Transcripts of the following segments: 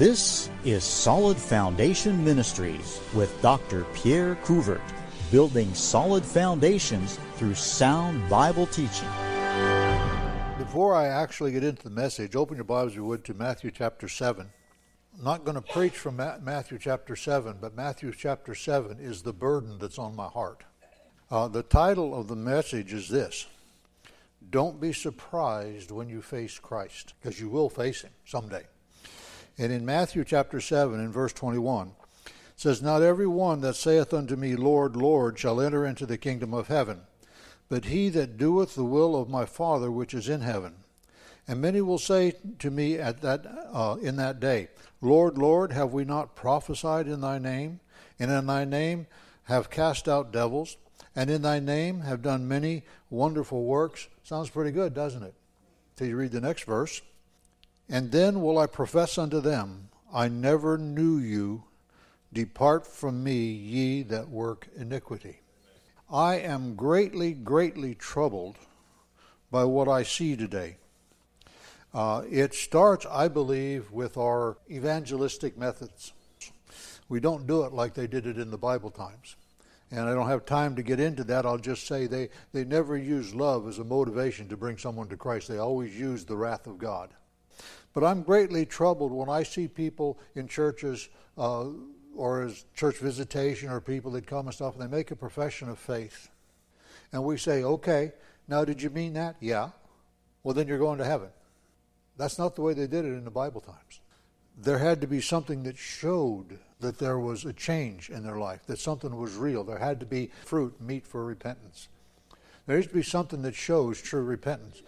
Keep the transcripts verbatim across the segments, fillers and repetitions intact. This is Solid Foundation Ministries with Doctor Pierre Couvert, building solid foundations through sound Bible teaching. Before I actually get into the message, open your Bibles if you would to Matthew chapter seven. I'm not going to preach from Matthew chapter seven, but Matthew chapter seven is the burden that's on my heart. Uh, the title of the message is this: Don't be surprised when you face Christ, because you will face Him someday. And in Matthew chapter seven, in verse twenty-one, it says, "Not every one that saith unto me, Lord, Lord, shall enter into the kingdom of heaven, but he that doeth the will of my Father which is in heaven. And many will say to me at that uh, in that day, Lord, Lord, have we not prophesied in thy name, and in thy name have cast out devils, and in thy name have done many wonderful works?" Sounds pretty good, doesn't it? Till you read the next verse. "And then will I profess unto them, I never knew you. Depart from me, ye that work iniquity." I am greatly, greatly troubled by what I see today. Uh, it starts, I believe, with our evangelistic methods. We don't do it like they did it in the Bible times. And I don't have time to get into that. I'll just say they, they never used love as a motivation to bring someone to Christ. They always used the wrath of God. But I'm greatly troubled when I see people in churches uh, or as church visitation or people that come and stuff, and they make a profession of faith. And we say, okay, now did you mean that? Yeah. Well, then you're going to heaven. That's not the way they did it in the Bible times. There had to be something that showed that there was a change in their life, that something was real. There had to be fruit, meat for repentance. There needs to be something that shows true repentance.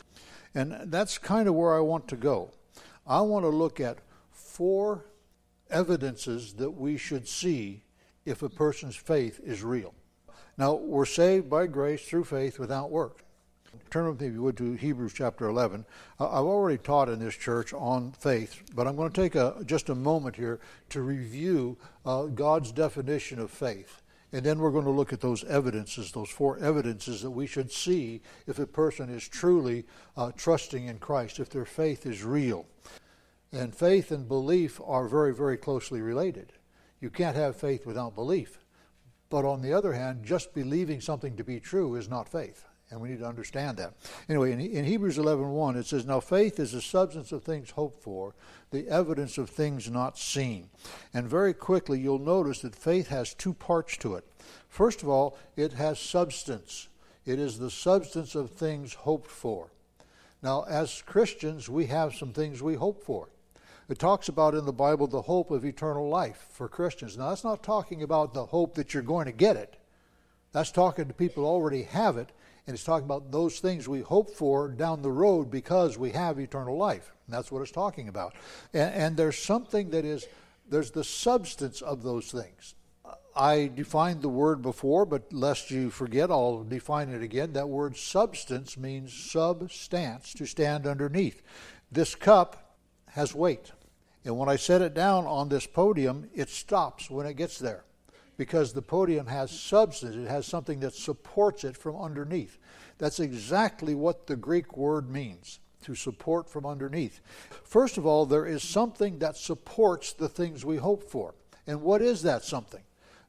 And that's kind of where I want to go. I want to look at four evidences that we should see if a person's faith is real. Now, we're saved by grace through faith without works. Turn with me, if you would, to Hebrews chapter eleven. I've already taught in this church on faith, but I'm going to take a, just a moment here to review uh, God's definition of faith. And then we're going to look at those evidences, those four evidences that we should see if a person is truly uh, trusting in Christ, if their faith is real. And faith and belief are very, very closely related. You can't have faith without belief. But on the other hand, just believing something to be true is not faith. And we need to understand that. Anyway, in, in Hebrews eleven one, it says, "Now faith is the substance of things hoped for, the evidence of things not seen." And very quickly, you'll notice that faith has two parts to it. First of all, it has substance. It is the substance of things hoped for. Now, as Christians, we have some things we hope for. It talks about in the Bible the hope of eternal life for Christians. Now, that's not talking about the hope that you're going to get it. That's talking to people who already have it. And it's talking about those things we hope for down the road because we have eternal life. And that's what it's talking about. And, and there's something that is, there's the substance of those things. I defined the word before, but lest you forget, I'll define it again. That word substance means substance, to stand underneath. This cup has weight. And when I set it down on this podium, it stops when it gets there, because the podium has substance. It has something that supports it from underneath. That's exactly what the Greek word means, to support from underneath. First of all, there is something that supports the things we hope for. And what is that something?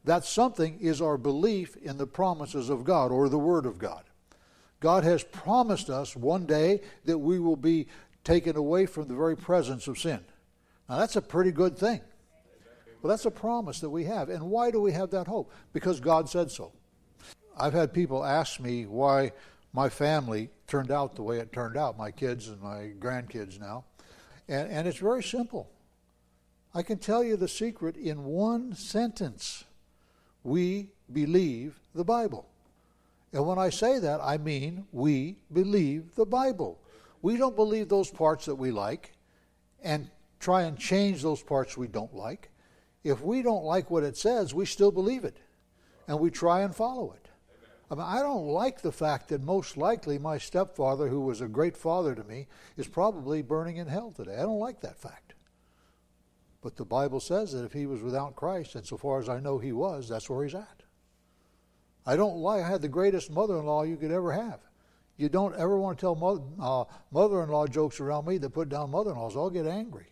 That something is our belief in the promises of God or the Word of God. God has promised us one day that we will be taken away from the very presence of sin. Now, that's a pretty good thing. Well, that's a promise that we have. And why do we have that hope? Because God said so. I've had people ask me why my family turned out the way it turned out, my kids and my grandkids now. And, and it's very simple. I can tell you the secret in one sentence. We believe the Bible. And when I say that, I mean we believe the Bible. We don't believe those parts that we like and try and change those parts we don't like. If we don't like what it says, we still believe it, and we try and follow it. I mean, I don't like the fact that most likely my stepfather, who was a great father to me, is probably burning in hell today. I don't like that fact. But the Bible says that if he was without Christ, and so far as I know he was, that's where he's at. I don't like, I had the greatest mother-in-law you could ever have. You don't ever want to tell mother, uh, mother-in-law jokes around me that put down mother-in-laws. I'll get angry.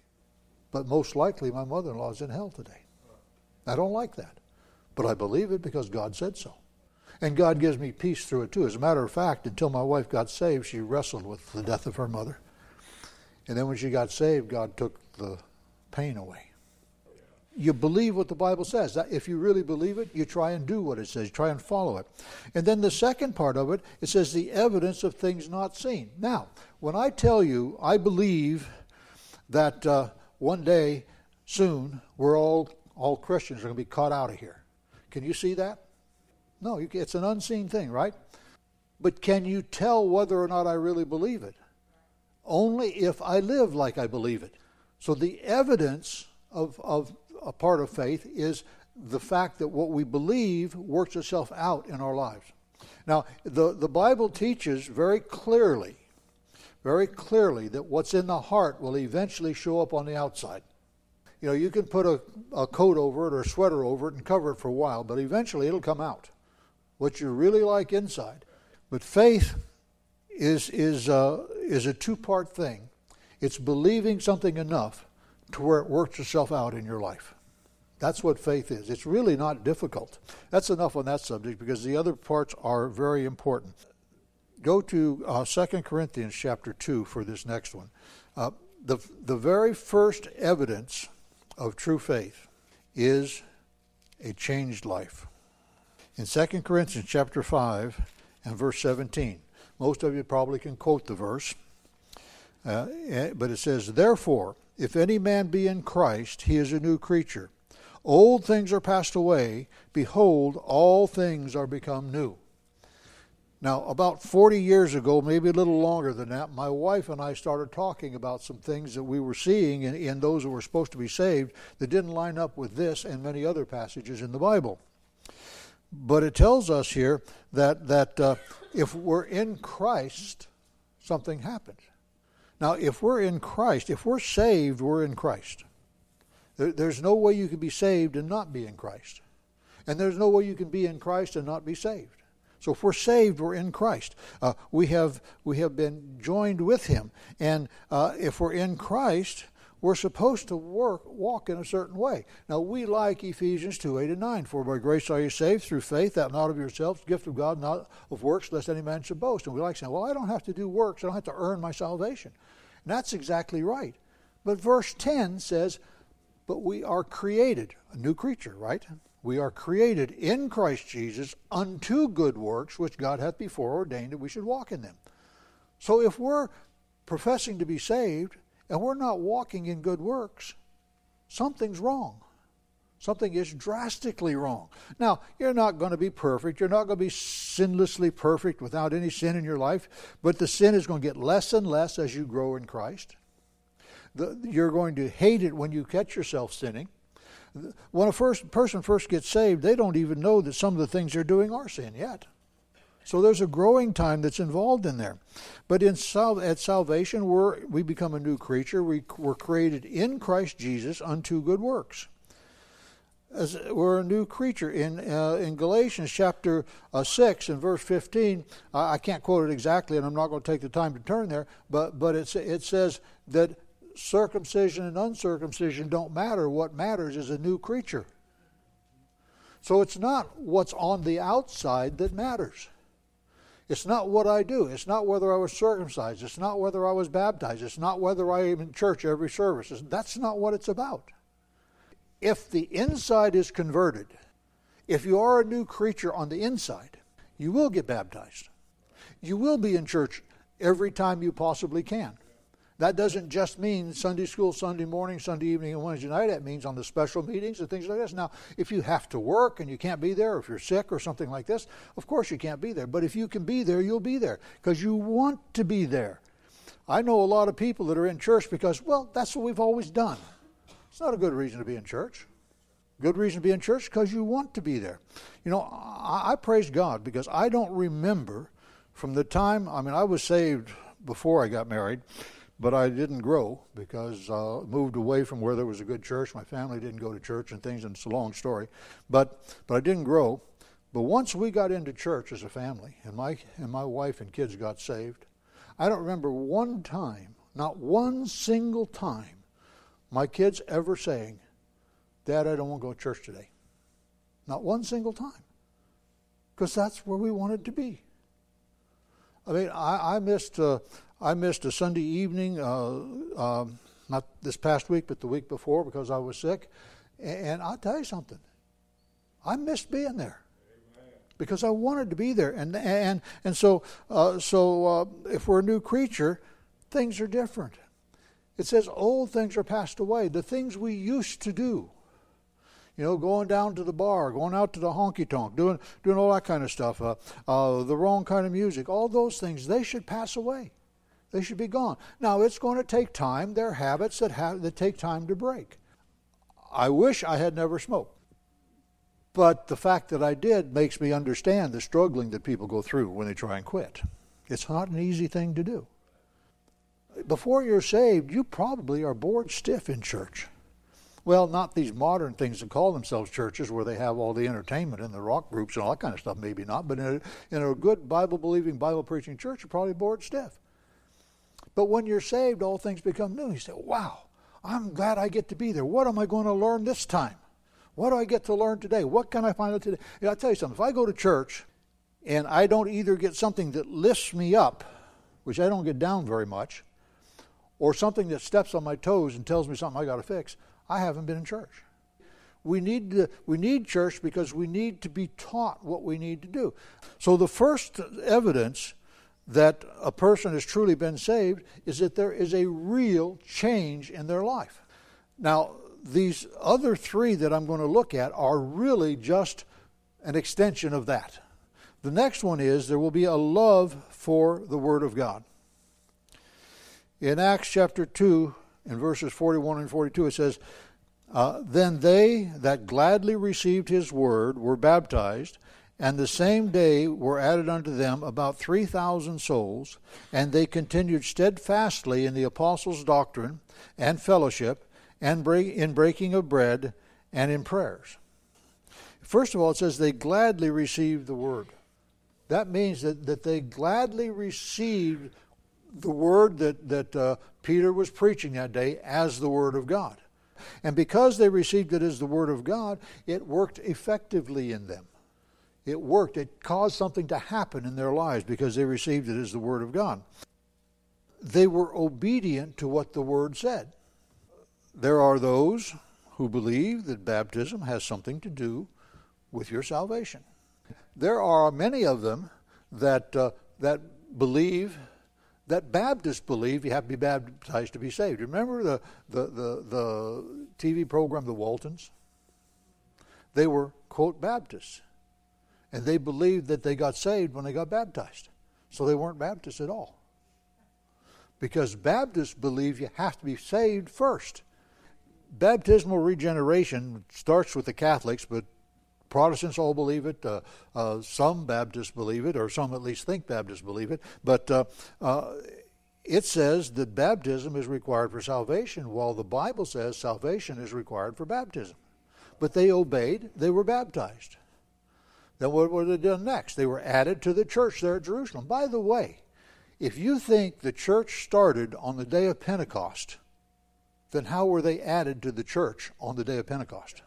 but most likely my mother-in-law is in hell today. I don't like that, but I believe it because God said so. And God gives me peace through it too. As a matter of fact, until my wife got saved, she wrestled with the death of her mother. And then when she got saved, God took the pain away. You believe what the Bible says. If you really believe it, you try and do what it says. You try and follow it. And then the second part of it, it says the evidence of things not seen. Now, when I tell you I believe that uh, one day soon we're all, all Christians are going to be caught out of here. Can you see that? No, you, it's an unseen thing, right? But can you tell whether or not I really believe it? Only if I live like I believe it. So the evidence of, of a part of faith is the fact that what we believe works itself out in our lives. Now, the, the Bible teaches very clearly, very clearly that what's in the heart will eventually show up on the outside. You know, you can put a, a coat over it or a sweater over it and cover it for a while, but eventually it'll come out, what you really like inside. But faith is is uh, is a two-part thing. It's believing something enough to where it works itself out in your life. That's what faith is. It's really not difficult. That's enough on that subject because the other parts are very important. Go to uh, Second Corinthians chapter two for this next one. Uh, the the very first evidence of true faith is a changed life. In Second Corinthians chapter five and verse seventeen, most of you probably can quote the verse, uh, but it says, "Therefore, if any man be in Christ, he is a new creature. Old things are passed away. Behold, all things are become new." Now, about forty years ago, maybe a little longer than that, my wife and I started talking about some things that we were seeing in, in those who were supposed to be saved that didn't line up with this and many other passages in the Bible. But it tells us here that that uh, if we're in Christ, something happens. Now, if we're in Christ, if we're saved, we're in Christ. There, there's no way you can be saved and not be in Christ. And there's no way you can be in Christ and not be saved. So if we're saved, we're in Christ. Uh, we have we have been joined with Him. And uh, if we're in Christ, we're supposed to work, walk in a certain way. Now, we like Ephesians two, eight and nine. "For by grace are you saved through faith, that not of yourselves, gift of God, not of works, lest any man should boast." And we like saying, "Well, I don't have to do works. I don't have to earn my salvation." And that's exactly right. But verse ten says, "But we are created," a new creature, right? "We are created in Christ Jesus unto good works, which God hath before ordained that we should walk in them." So if we're professing to be saved, and we're not walking in good works, something's wrong. Something is drastically wrong. Now, you're not going to be perfect. You're not going to be sinlessly perfect without any sin in your life, but the sin is going to get less and less as you grow in Christ. The, you're going to hate it when you catch yourself sinning. When a first person first gets saved, they don't even know that some of the things they're doing are sin yet. So there's a growing time that's involved in there. But in sal- at salvation, we're, we become a new creature. We, we're created in Christ Jesus unto good works. As we're a new creature. In uh, in Galatians chapter uh, six and verse fifteen, uh, I can't quote it exactly, and I'm not going to take the time to turn there, but, but it's, it says that circumcision and uncircumcision don't matter. What matters is a new creature. So it's not what's on the outside that matters. It's not what I do. It's not whether I was circumcised. It's not whether I was baptized. It's not whether I am in church every service. That's not what it's about. If the inside is converted, if you are a new creature on the inside, you will get baptized. You will be in church every time you possibly can. That doesn't just mean Sunday school, Sunday morning, Sunday evening, and Wednesday night. That means on the special meetings and things like this. Now, if you have to work and you can't be there, or if you're sick or something like this, of course you can't be there. But if you can be there, you'll be there because you want to be there. I know a lot of people that are in church because, well, that's what we've always done. It's not a good reason to be in church. Good reason to be in church because you want to be there. You know, I, I praise God because I don't remember from the time, I mean, I was saved before I got married, but I didn't grow because I uh, moved away from where there was a good church. My family didn't go to church and things, and it's a long story. But but I didn't grow. But once we got into church as a family, and my, and my wife and kids got saved, I don't remember one time, not one single time, my kids ever saying, "Dad, I don't want to go to church today." Not one single time. Because that's where we wanted to be. I mean, I, I missed uh, I missed a Sunday evening, uh, um, not this past week, but the week before because I was sick. And, and I'll tell you something. I missed being there. Amen. Because I wanted to be there. And and and so, uh, so uh, if we're a new creature, things are different. It says old things are passed away. The things we used to do. You know, going down to the bar, going out to the honky-tonk, doing doing all that kind of stuff, uh, uh, the wrong kind of music, all those things, they should pass away. They should be gone. Now, it's going to take time. There are habits that, ha- that take time to break. I wish I had never smoked. But the fact that I did makes me understand the struggling that people go through when they try and quit. It's not an easy thing to do. Before you're saved, you probably are bored stiff in church. Well, not these modern things that call themselves churches where they have all the entertainment and the rock groups and all that kind of stuff, maybe not. But in a, in a good Bible-believing, Bible-preaching church, you're probably bored stiff. But when you're saved, all things become new. You say, wow, I'm glad I get to be there. What am I going to learn this time? What do I get to learn today? What can I find out today? You know, I'll tell you something. If I go to church and I don't either get something that lifts me up, which I don't get down very much, or something that steps on my toes and tells me something I got to fix, I haven't been in church. We need to, we need church because we need to be taught what we need to do. So the first evidence that a person has truly been saved is that there is a real change in their life. Now, these other three that I'm going to look at are really just an extension of that. The next one is there will be a love for the Word of God. In Acts chapter two, in verses forty-one and forty-two, it says, uh, "Then they that gladly received his word were baptized, and the same day were added unto them about three thousand souls, and they continued steadfastly in the apostles' doctrine and fellowship, and break, in breaking of bread, and in prayers." First of all, it says they gladly received the word. That means that, that they gladly received the word that, that uh, Peter was preaching that day as the Word of God. And because they received it as the Word of God, it worked effectively in them. It worked. It caused something to happen in their lives because they received it as the Word of God. They were obedient to what the Word said. There are those who believe that baptism has something to do with your salvation. There are many of them that uh, that believe that Baptists believe you have to be baptized to be saved. Remember the, the, the, the T V program, The Waltons? They were, quote, Baptists. And they believed that they got saved when they got baptized. So they weren't Baptists at all. Because Baptists believe you have to be saved first. Baptismal regeneration starts with the Catholics, but Protestants all believe it. Uh, uh, some Baptists believe it, or some at least think Baptists believe it. But uh, uh, it says that baptism is required for salvation, while the Bible says salvation is required for baptism. But they obeyed. They were baptized. Then what were they done next? They were added to the church there at Jerusalem. By the way, if you think the church started on the day of Pentecost, then how were they added to the church on the day of Pentecost?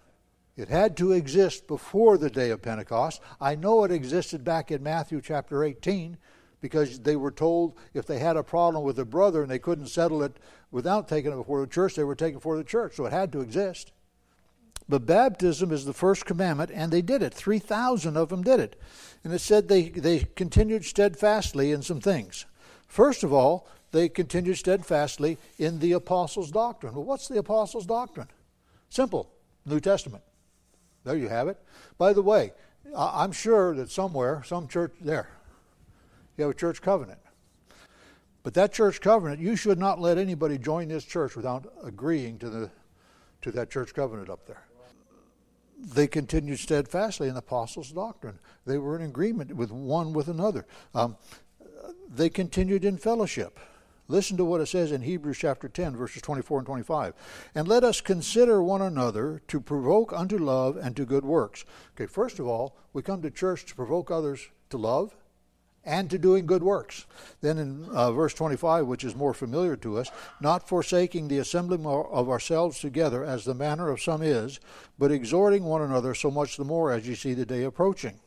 It had to exist before the day of Pentecost. I know it existed back in Matthew chapter eighteen because they were told if they had a problem with a brother and they couldn't settle it without taking it before the church, they were taken before the church, so it had to exist. But baptism is the first commandment, and they did it. three thousand of them did it. And it said they, they continued steadfastly in some things. First of all, they continued steadfastly in the apostles' doctrine. Well, what's the apostles' doctrine? Simple, New Testament. There you have it. By the way, I'm sure that somewhere, some church there, you have a church covenant. But that church covenant, you should not let anybody join this church without agreeing to the to that church covenant up there. They continued steadfastly in the apostles' doctrine. They were in agreement with one with another. Um, they continued in fellowship. Listen to what it says in Hebrews chapter ten, verses twenty-four and twenty-five. "And let us consider one another to provoke unto love and to good works." Okay, first of all, we come to church to provoke others to love and to doing good works. Then in uh, verse twenty-five, which is more familiar to us, not forsaking the assembling of ourselves together as the manner of some is, but exhorting one another so much the more as you see the day approaching.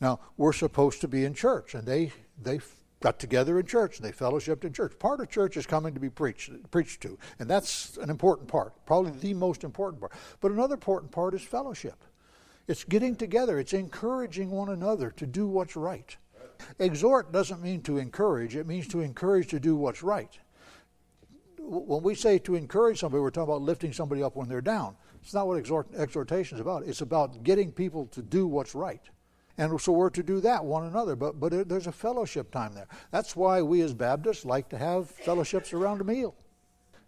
Now, we're supposed to be in church, and they they got together in church, and they fellowshiped in church. Part of church is coming to be preached preached to, and that's an important part, probably the most important part. But another important part is fellowship. It's getting together. It's encouraging one another to do what's right. Exhort doesn't mean to encourage. It means to encourage to do what's right. When we say to encourage somebody, we're talking about lifting somebody up when they're down. It's not what exhort, exhortation is about. It's about getting people to do what's right. And so we're to do that one another, but but it, there's a fellowship time there. That's why we as Baptists like to have fellowships around a meal,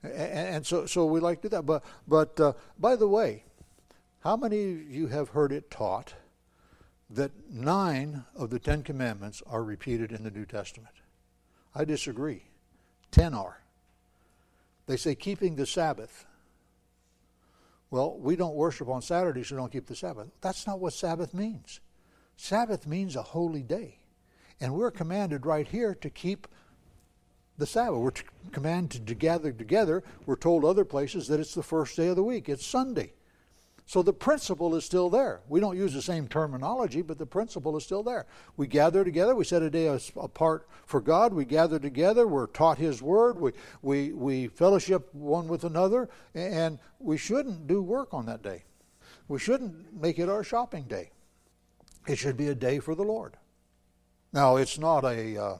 and, and so so we like to do that. But but uh, by the way, how many of you have heard it taught that nine of the Ten Commandments are repeated in the New Testament? I disagree. Ten are. They say keeping the Sabbath. Well, we don't worship on Saturday, so we don't keep the Sabbath. That's not what Sabbath means. Sabbath means a holy day. And we're commanded right here to keep the Sabbath. We're t- commanded to gather together. We're told other places that it's the first day of the week. It's Sunday. So the principle is still there. We don't use the same terminology, but the principle is still there. We gather together. We set a day apart for God. We gather together. We're taught His Word. We, we, we fellowship one with another. And we shouldn't do work on that day. We shouldn't make it our shopping day. It should be a day for the Lord. Now, it's not a uh,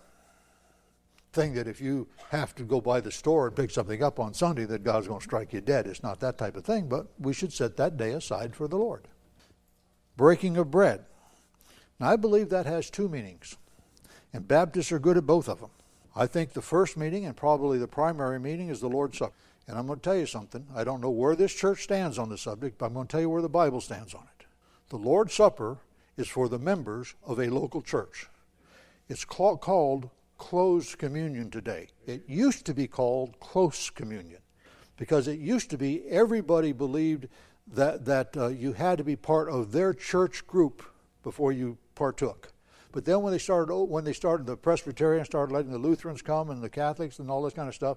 thing that if you have to go by the store and pick something up on Sunday that God's going to strike you dead. It's not that type of thing, but we should set that day aside for the Lord. Breaking of bread. Now, I believe that has two meanings, and Baptists are good at both of them. I think the first meaning, and probably the primary meaning, is the Lord's Supper. And I'm going to tell you something. I don't know where this church stands on the subject, but I'm going to tell you where the Bible stands on it. The Lord's Supper is for the members of a local church. It's cl- called closed communion today. It used to be called close communion because it used to be everybody believed that, that uh, you had to be part of their church group before you partook. But then when they started, when they started, the Presbyterians started letting the Lutherans come and the Catholics and all this kind of stuff,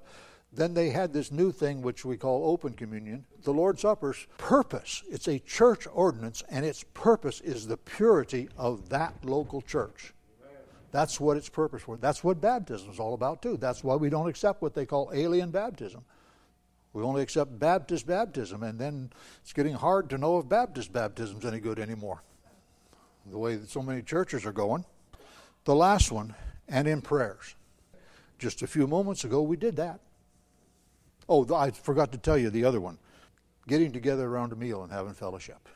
then they had this new thing which we call open communion. The Lord's Supper's purpose, it's a church ordinance, and its purpose is the purity of that local church. That's what its purpose for. That's what baptism is all about too. That's why we don't accept what they call alien baptism. We only accept Baptist baptism, and then it's getting hard to know if Baptist baptism's any good anymore, the way that so many churches are going. The last one, and in prayers. Just a few moments ago, we did that. Oh, I forgot to tell you the other one, getting together around a meal and having fellowship.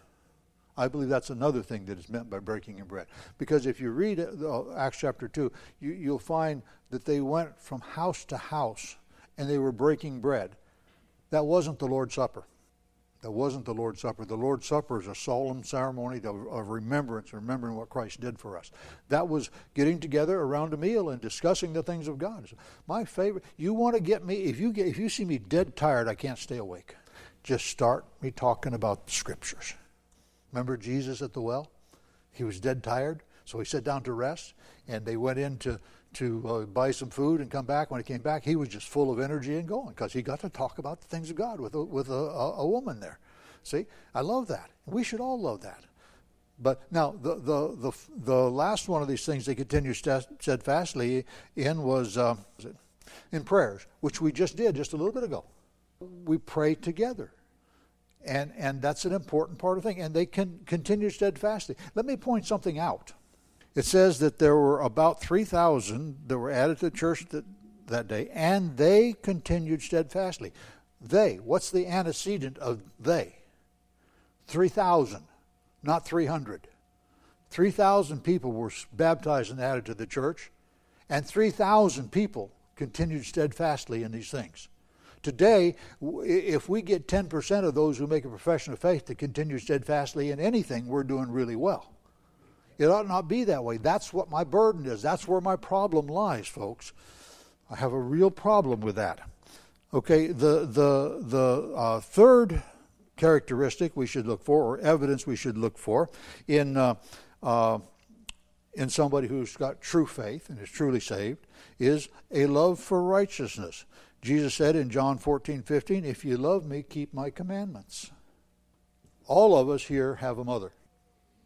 I believe that's another thing that is meant by breaking of bread. Because if you read Acts chapter two, you, you'll find that they went from house to house and they were breaking bread. That wasn't the Lord's Supper. That wasn't the Lord's Supper. The Lord's Supper is a solemn ceremony of, of remembrance, remembering what Christ did for us. That was getting together around a meal and discussing the things of God. My favorite, you want to get me, if you get, if you see me dead tired, I can't stay awake. Just start me talking about the Scriptures. Remember Jesus at the well? He was dead tired, so he sat down to rest, and they went in to, to uh, buy some food and come back. When he came back, he was just full of energy and going because he got to talk about the things of God with a, with a, a woman there. See, I love that. We should all love that. But now, the the the, the last one of these things they continue steadfastly in was um, in prayers, which we just did just a little bit ago. We pray together. And and that's an important part of the thing. And they can continue steadfastly. Let me point something out. It says that there were about three thousand that were added to the church that, that day, and they continued steadfastly. They, what's the antecedent of they? three thousand, not three hundred. three thousand people were baptized and added to the church, and three thousand people continued steadfastly in these things. Today, if we get ten percent of those who make a profession of faith to continue steadfastly in anything, we're doing really well. It ought not be that way. That's what my burden is. That's where my problem lies, folks. I have a real problem with that. Okay, the the the uh, third characteristic we should look for, or evidence we should look for, in uh, uh, in somebody who's got true faith and is truly saved is a love for righteousness. Jesus said in John fourteen fifteen, if you love me, keep my commandments. All of us here have a mother.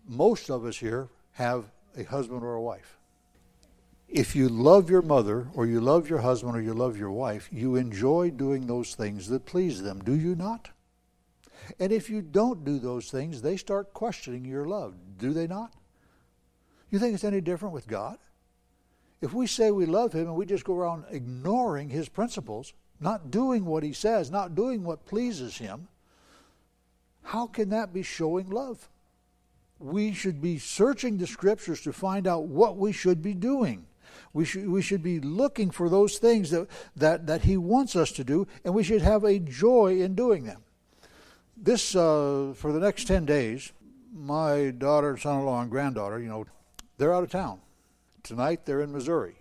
Most of us here have a husband or a wife. If you love your mother or you love your husband or you love your wife, you enjoy doing those things that please them, do you not? And if you don't do those things, they start questioning your love, do they not? You think it's any different with God? If we say we love him and we just go around ignoring his principles, not doing what he says, not doing what pleases him, how can that be showing love? We should be searching the scriptures to find out what we should be doing. We should, we should be looking for those things that, that, that he wants us to do, and we should have a joy in doing them. This, uh, for the next ten days, my daughter, son-in-law, and granddaughter, you know, they're out of town. Tonight they're in Missouri.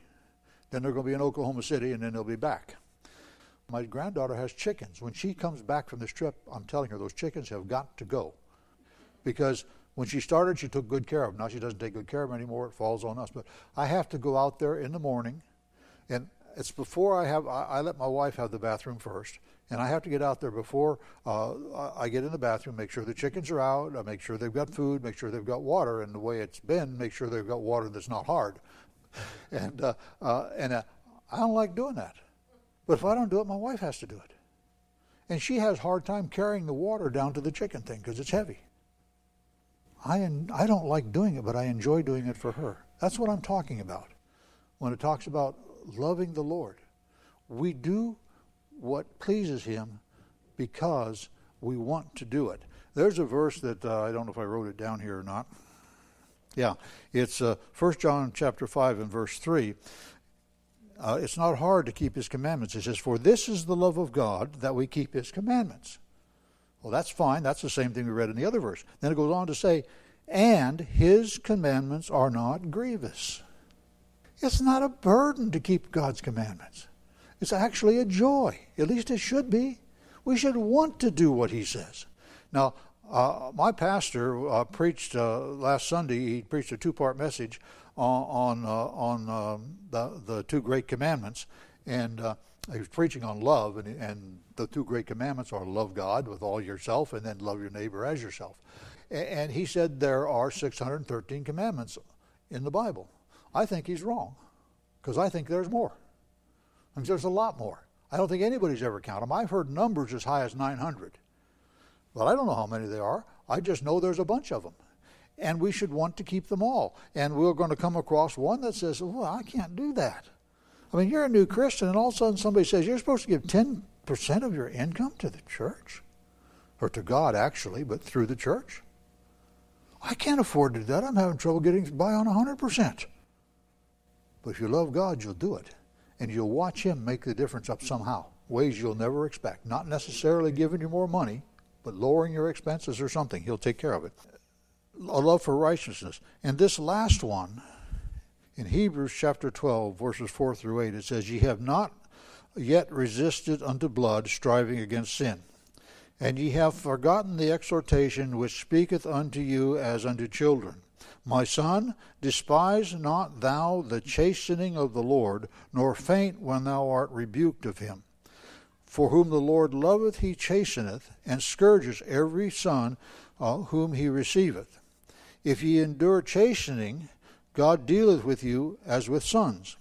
Then they're going to be in Oklahoma City, and then they'll be back. My granddaughter has chickens. When she comes back from this trip, I'm telling her, those chickens have got to go. Because when she started, she took good care of them. Now she doesn't take good care of them anymore. It falls on us. But I have to go out there in the morning, and it's before I have, I, I let my wife have the bathroom first, and I have to get out there before uh, I get in the bathroom, make sure the chickens are out, I make sure they've got food, make sure they've got water, and the way it's been, make sure they've got water that's not hard. and uh, uh, and uh, I don't like doing that. But if I don't do it, my wife has to do it. And she has a hard time carrying the water down to the chicken thing because it's heavy. I, en- I don't like doing it, but I enjoy doing it for her. That's what I'm talking about when it talks about loving the Lord. We do what pleases him because we want to do it. There's a verse that, uh, I don't know if I wrote it down here or not. Yeah, it's uh, First John chapter five and verse three. Uh, it's not hard to keep his commandments. It says, for this is the love of God, that we keep his commandments. Well, that's fine. That's the same thing we read in the other verse. Then it goes on to say, and his commandments are not grievous. It's not a burden to keep God's commandments. It's actually a joy. At least it should be. We should want to do what he says. Now, uh, my pastor uh, preached uh, last Sunday, he preached a two-part message on on, uh, on um, the, the two great commandments. And uh, he was preaching on love, and, and the two great commandments are love God with all yourself and then love your neighbor as yourself. And, and he said there are six hundred thirteen commandments in the Bible. I think he's wrong because I think there's more. I mean, there's a lot more. I don't think anybody's ever counted them. I've heard numbers as high as nine hundred. But I don't know how many there are. I just know there's a bunch of them. And we should want to keep them all. And we're going to come across one that says, well, I can't do that. I mean, you're a new Christian, and all of a sudden somebody says, you're supposed to give ten percent of your income to the church, or to God, actually, but through the church. I can't afford to do that. I'm having trouble getting by on one hundred percent. But if you love God, you'll do it. And you'll watch him make the difference up somehow, ways you'll never expect. Not necessarily giving you more money, but lowering your expenses or something. He'll take care of it. A love for righteousness. And this last one, in Hebrews chapter twelve, verses four through eight, it says, ye have not yet resisted unto blood, striving against sin. And ye have forgotten the exhortation which speaketh unto you as unto children. My son, despise not thou the chastening of the Lord, nor faint when thou art rebuked of him. For whom the Lord loveth he chasteneth, and scourgeth every son uh, whom he receiveth. If ye endure chastening, God dealeth with you as with sons.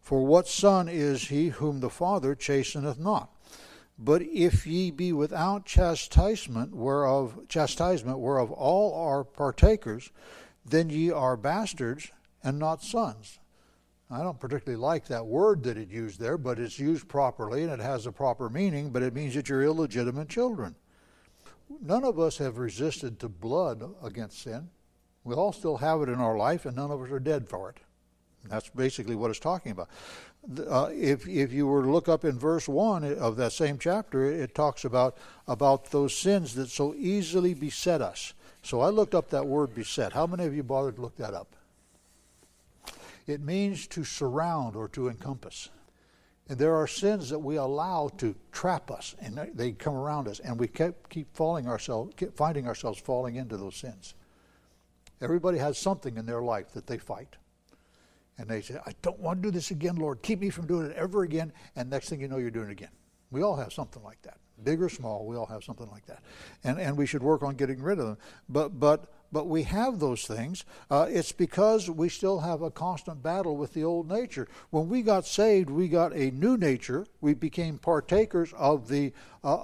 For what son is he whom the Father chasteneth not? But if ye be without chastisement, whereof chastisement whereof all are partakers, then ye are bastards and not sons. I don't particularly like that word that it used there, but it's used properly and it has a proper meaning, but it means that you're illegitimate children. None of us have resisted to blood against sin. We all still have it in our life, and none of us are dead for it. That's basically what it's talking about. Uh, if if you were to look up in verse one of that same chapter, it talks about, about those sins that so easily beset us. So I looked up that word beset. How many of you bothered to look that up? It means to surround or to encompass. And there are sins that we allow to trap us, and they come around us, and we keep, keep falling ourselves, keep finding ourselves falling into those sins. Everybody has something in their life that they fight. And they said, I don't want to do this again, Lord. Keep me from doing it ever again. And next thing you know, you're doing it again. We all have something like that. Big or small, we all have something like that. And and we should work on getting rid of them. But but but we have those things. Uh, it's because we still have a constant battle with the old nature. When we got saved, we got a new nature. We became partakers of the uh,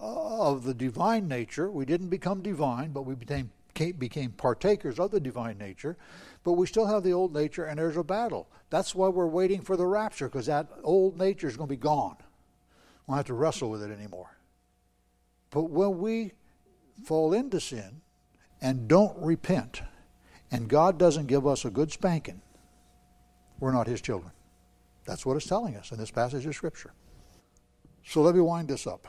of the divine nature. We didn't become divine, but we became became partakers of the divine nature, but we still have the old nature, and there's a battle. That's why we're waiting for the rapture, because that old nature is going to be gone. We don't have to wrestle with it anymore. But when we fall into sin and don't repent, and God doesn't give us a good spanking, we're not His children. That's what it's telling us in this passage of Scripture. So let me wind this up.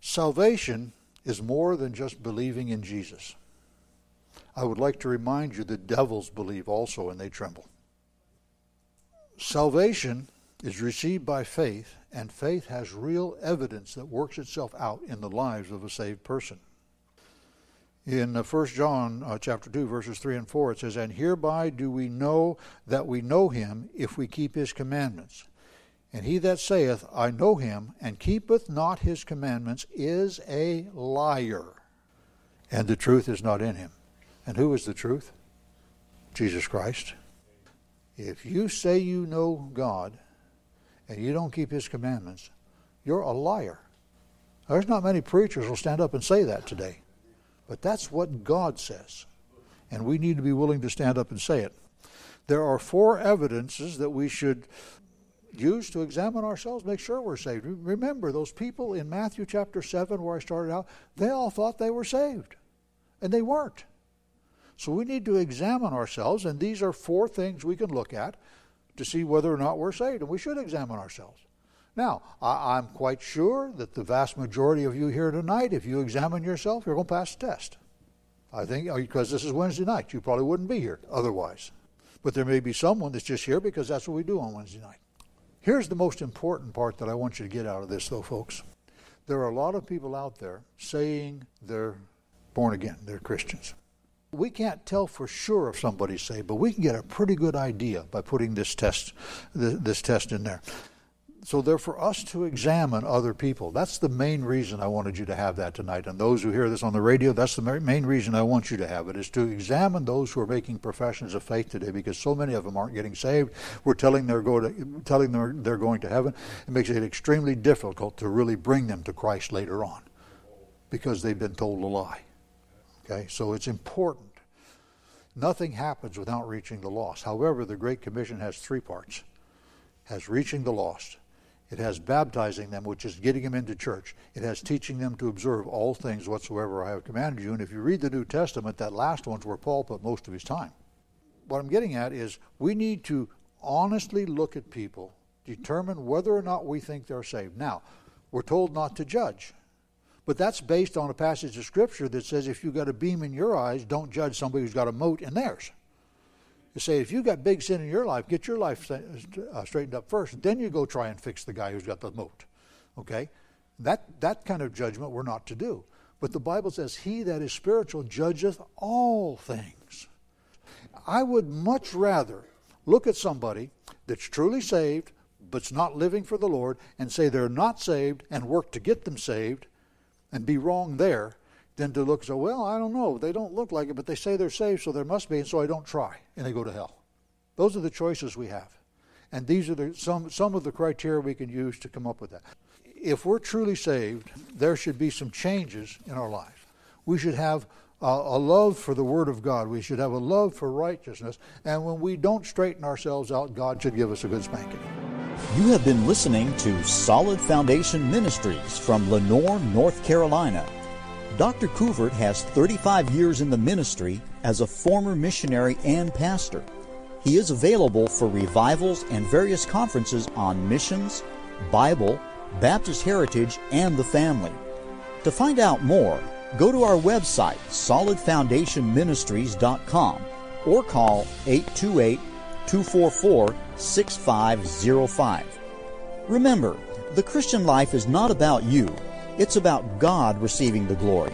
Salvation is more than just believing in Jesus. I would like to remind you that devils believe also, and they tremble. Salvation is received by faith, and faith has real evidence that works itself out in the lives of a saved person. In First John uh, chapter two, verses three and four, it says, "And hereby do we know that we know Him, if we keep His commandments. And he that saith, I know Him, and keepeth not His commandments, is a liar, and the truth is not in him." And who is the truth? Jesus Christ. If you say you know God and you don't keep His commandments, you're a liar. There's not many preachers who will stand up and say that today. But that's what God says. And we need to be willing to stand up and say it. There are four evidences that we should use to examine ourselves, make sure we're saved. Remember those people in Matthew chapter seven where I started out, they all thought they were saved. And they weren't. So we need to examine ourselves, and these are four things we can look at to see whether or not we're saved, and we should examine ourselves. Now, I, I'm quite sure that the vast majority of you here tonight, if you examine yourself, you're going to pass the test. I think, because this is Wednesday night, you probably wouldn't be here otherwise. But there may be someone that's just here because that's what we do on Wednesday night. Here's the most important part that I want you to get out of this, though, folks. There are a lot of people out there saying they're born again, they're Christians. We can't tell for sure if somebody's saved, but we can get a pretty good idea by putting this test this, this test in there. So they're for us to examine other people. That's the main reason I wanted you to have that tonight. And those who hear this on the radio, that's the main reason I want you to have it, is to examine those who are making professions of faith today, because so many of them aren't getting saved. We're telling, they're go to, telling them they're going to heaven. It makes it extremely difficult to really bring them to Christ later on because they've been told a lie. Okay, so it's important. Nothing happens without reaching the lost. However, the Great Commission has three parts. It has reaching the lost. It has baptizing them, which is getting them into church. It has teaching them to observe all things whatsoever I have commanded you. And if you read the New Testament, that last one's where Paul put most of his time. What I'm getting at is we need to honestly look at people, determine whether or not we think they're saved. Now, we're told not to judge. But that's based on a passage of Scripture that says if you've got a beam in your eyes, don't judge somebody who's got a mote in theirs. You say, if you've got big sin in your life, get your life straightened up first. Then you go try and fix the guy who's got the mote. Okay? That, that kind of judgment we're not to do. But the Bible says, he that is spiritual judgeth all things. I would much rather look at somebody that's truly saved, but's not living for the Lord, and say they're not saved and work to get them saved, and be wrong there, than to look and say, well, I don't know, they don't look like it, but they say they're saved, so there must be, and so I don't try, and they go to hell. Those are the choices we have. And these are the, some, some of the criteria we can use to come up with that. If we're truly saved, there should be some changes in our life. We should have a, a love for the Word of God. We should have a love for righteousness. And when we don't straighten ourselves out, God should give us a good spanking. You have been listening to Solid Foundation Ministries from Lenoir, North Carolina. Doctor Couvert has thirty-five years in the ministry as a former missionary and pastor. He is available for revivals and various conferences on missions, Bible, Baptist heritage, and the family. To find out more, go to our website, solid foundation ministries dot com, or call eight two eight, two four four, six five zero five. Remember, the Christian life is not about you. It's about God receiving the glory.